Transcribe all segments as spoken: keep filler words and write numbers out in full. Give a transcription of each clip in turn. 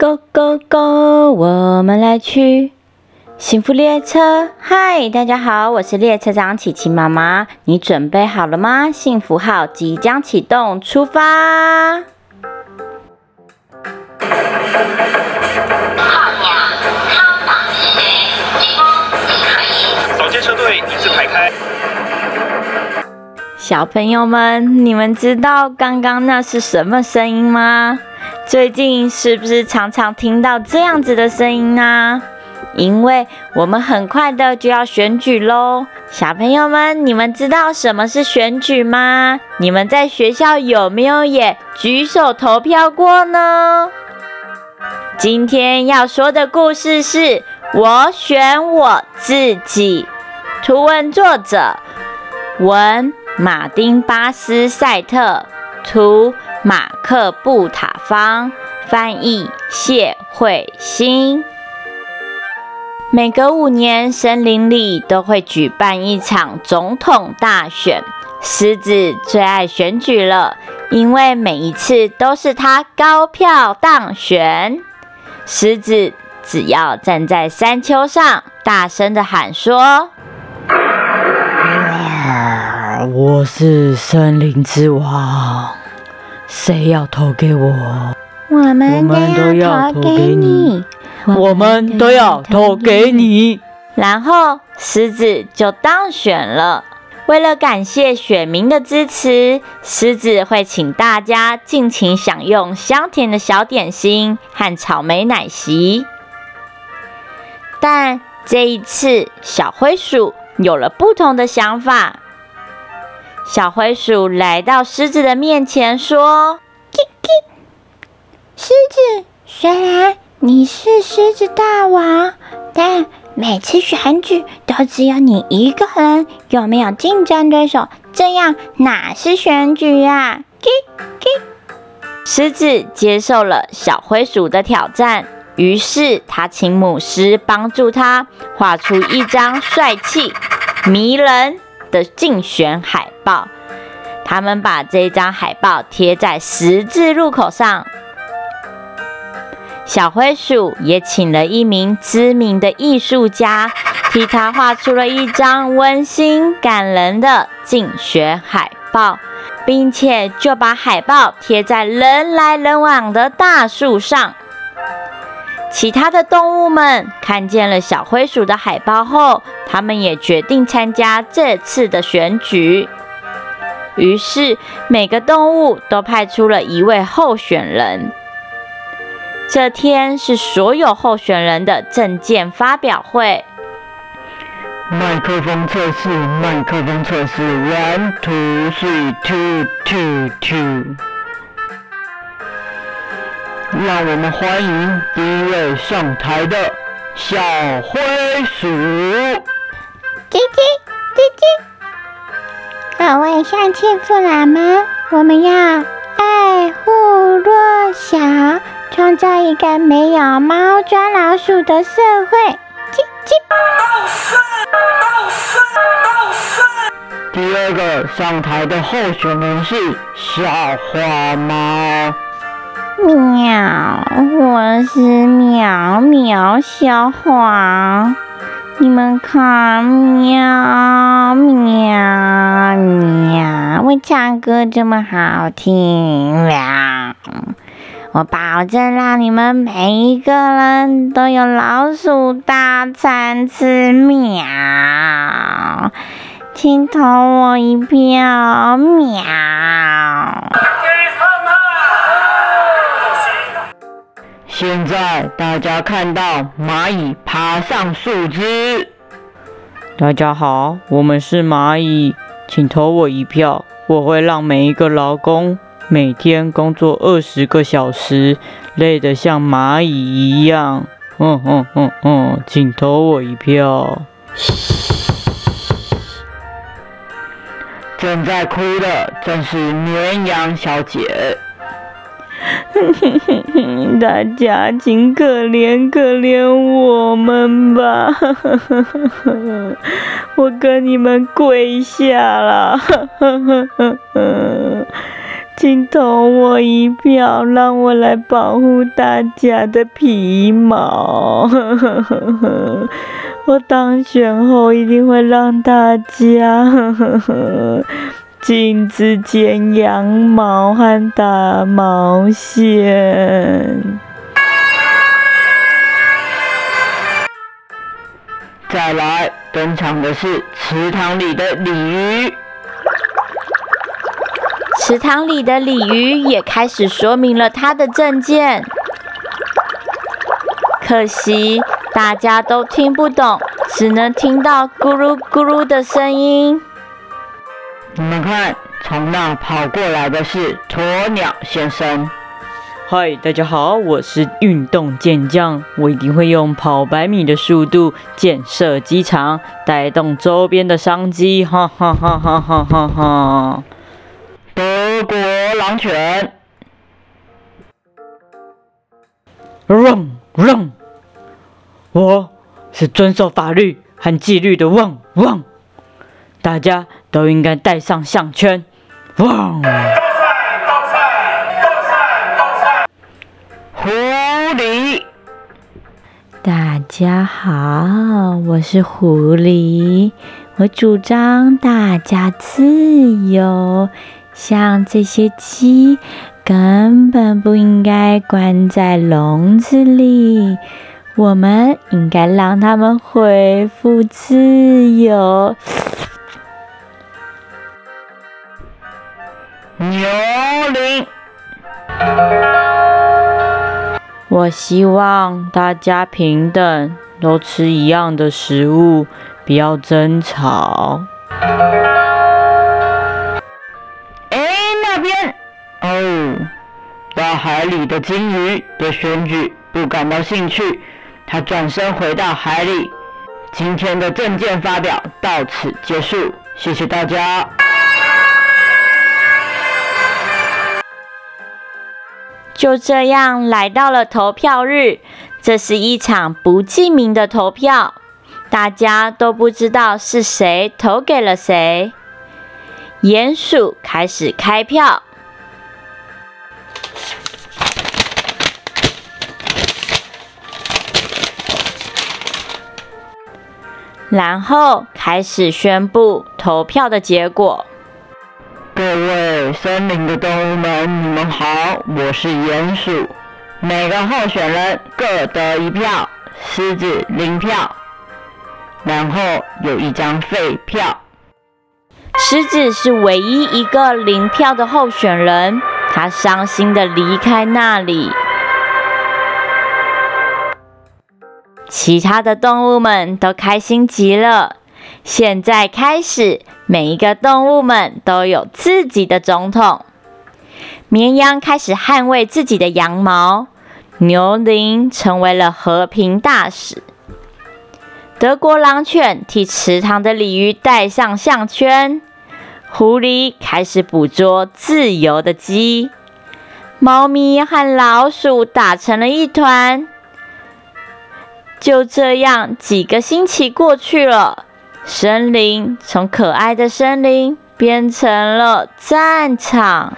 Go Go Go， 我们来去幸福列车。嗨，大家好，我是列车长琪琪妈妈，你准备好了吗？幸福号即将启动，出发！扫街车队一字排开。小朋友们，你们知道刚刚那是什么声音吗？最近是不是常常听到这样子的声音啊？因为我们很快的就要选举咯。小朋友们，你们知道什么是选举吗？你们在学校有没有也举手投票过呢？今天要说的故事是我选我自己，图文作者文马丁巴斯塞特，图马克布塔方，翻译谢慧欣。每隔五年，森林里都会举办一场总统大选。狮子最爱选举了，因为每一次都是他高票当选。狮子只要站在山丘上，大声地喊说：我是森林之王，谁要投给我？我们都要投给你，我们都要投给你。然后狮子就当选了。为了感谢选民的支持，狮子会请大家尽情享用香甜的小点心和草莓奶昔。但这一次，小灰鼠有了不同的想法。小灰鼠来到狮子的面前说：叽叽，狮子，虽然你是狮子大王，但每次选举都只有你一个人，有没有竞争对手？这样哪是选举啊？叽叽。狮子接受了小灰鼠的挑战，于是他请母狮帮助他画出一张帅气、迷人的竞选海报，他们把这张海报贴在十字路口上。小灰鼠也请了一名知名的艺术家，替他画出了一张温馨感人的竞选海报，并且就把海报贴在人来人往的大树上。其他的动物们看见了小灰鼠的海报后，他们也决定参加这次的选举。于是，每个动物都派出了一位候选人。这天是所有候选人的政见发表会。麦克风测试，麦克风测试 ，one two three two two two。让我们欢迎第一位上台的小灰鼠。叽叽叽叽，各位乡亲父老们，我们要爱护弱小，创造一个没有猫抓老鼠的社会。叽叽。斗士，斗士，斗士。第二个上台的候选人是小花猫。喵，我是喵喵小黄，你们看，喵喵喵，我唱歌这么好听，喵，我保证让你们每一个人都有老鼠大餐吃，喵，请投我一票，喵。现在大家看到蚂蚁爬上树枝。大家好，我们是蚂蚁，请投我一票，我会让每一个劳工每天工作二十个小时，累得像蚂蚁一样。嗯嗯嗯嗯，请投我一票。正在哭的正是绵羊小姐。大家请可怜可怜我们吧，我跟你们跪下了，请投我一票，让我来保护大家的皮毛。我当选后一定会让大家禁止剪羊毛和打毛线。再来登场的是池塘里的鲤鱼。池塘里的鲤鱼也开始说明了他的政见，可惜大家都听不懂，只能听到咕噜咕噜的声音。你们看，从那跑过来的是鸵鸟先生。嗨，大家好，我是运动健将，我一定会用跑百米的速度建设机场，带动周边的商机，哈哈哈哈哈哈哈！德国狼犬，汪汪！我是遵守法律和纪律的汪汪，大家都应该戴上项圈，汪！狐狸，大家好，我是狐狸，我主张大家自由，像这些鸡根本不应该关在笼子里，我们应该让它们恢复自由。牛羚，我希望大家平等，都吃一样的食物，不要争吵。哎，那边哦，到海里的鲸鱼对选举不感到兴趣，他转身回到海里。今天的政见发表到此结束，谢谢大家。就这样来到了投票日，这是一场不记名的投票，大家都不知道是谁投给了谁。鼹鼠开始开票，然后开始宣布投票的结果。各位森林的动物们，你们好，我是鼹鼠。每个候选人各得一票，狮子零票，然后有一张废票。狮子是唯一一个零票的候选人，他伤心地离开那里。其他的动物们都开心极了。现在开始，每一个动物们都有自己的总统。绵羊开始捍卫自己的羊毛，牛羚成为了和平大使，德国狼犬替池塘的鲤鱼戴上项圈，狐狸开始捕捉自由的鸡，猫咪和老鼠打成了一团。就这样，几个星期过去了。森林从可爱的森林变成了战场。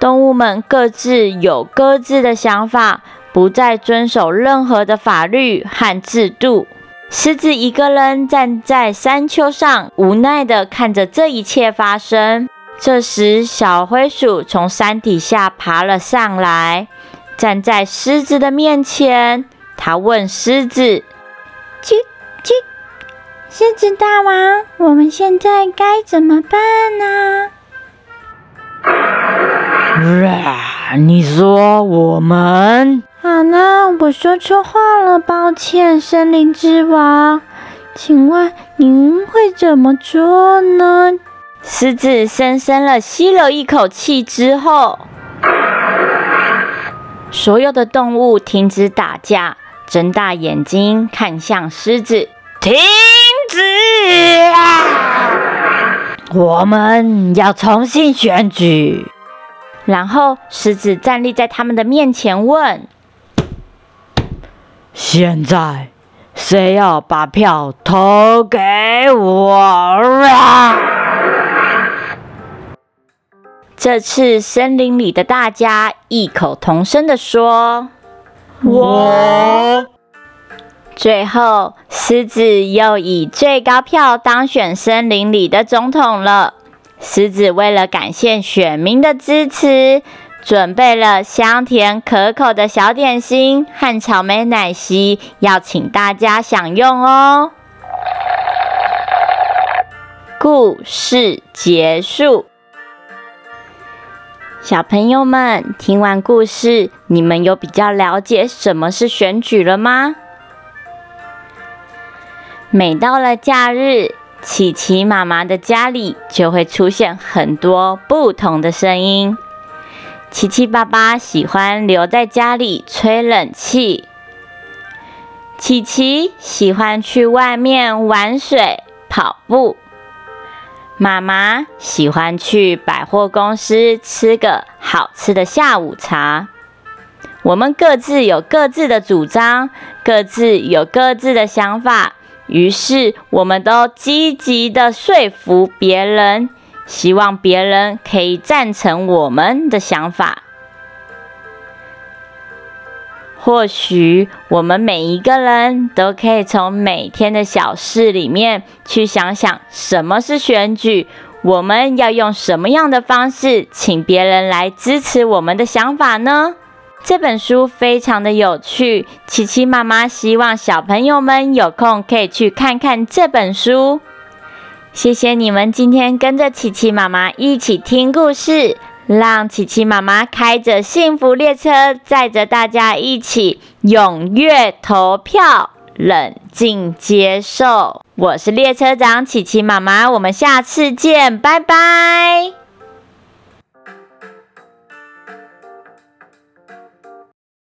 动物们各自有各自的想法，不再遵守任何的法律和制度。狮子一个人站在山丘上，无奈地看着这一切发生。这时，小灰鼠从山底下爬了上来，站在狮子的面前，他问狮子：“啾啾，狮子大王，我们现在该怎么办呢？”啊，你说我们？好了，我说错话了，抱歉，森林之王，请问您会怎么做呢？狮子深深地吸了一口气之后，所有的动物停止打架，睁大眼睛看向狮子。停止啊！我们要重新选举。然后狮子站立在他们的面前问：现在谁要把票投给我啊？这次森林里的大家异口同声地说：我。最后，狮子又以最高票当选森林里的总统了。狮子为了感谢选民的支持，准备了香甜可口的小点心和草莓奶昔，要请大家享用哦。故事结束。小朋友们，听完故事，你们有比较了解什么是选举了吗？每到了假日，琪琪妈妈的家里就会出现很多不同的声音。琪琪爸爸喜欢留在家里吹冷气，琪琪喜欢去外面玩水、跑步，妈妈喜欢去百货公司吃个好吃的下午茶。我们各自有各自的主张，各自有各自的想法，于是我们都积极的说服别人，希望别人可以赞成我们的想法。或许我们每一个人都可以从每天的小事里面去想想什么是选举，我们要用什么样的方式请别人来支持我们的想法呢？这本书非常的有趣，琪琪妈妈希望小朋友们有空可以去看看这本书。谢谢你们今天跟着琪琪妈妈一起听故事，让琪琪妈妈开着幸福列车，载着大家一起踊跃投票，冷静接受。我是列车长琪琪妈妈，我们下次见，拜拜。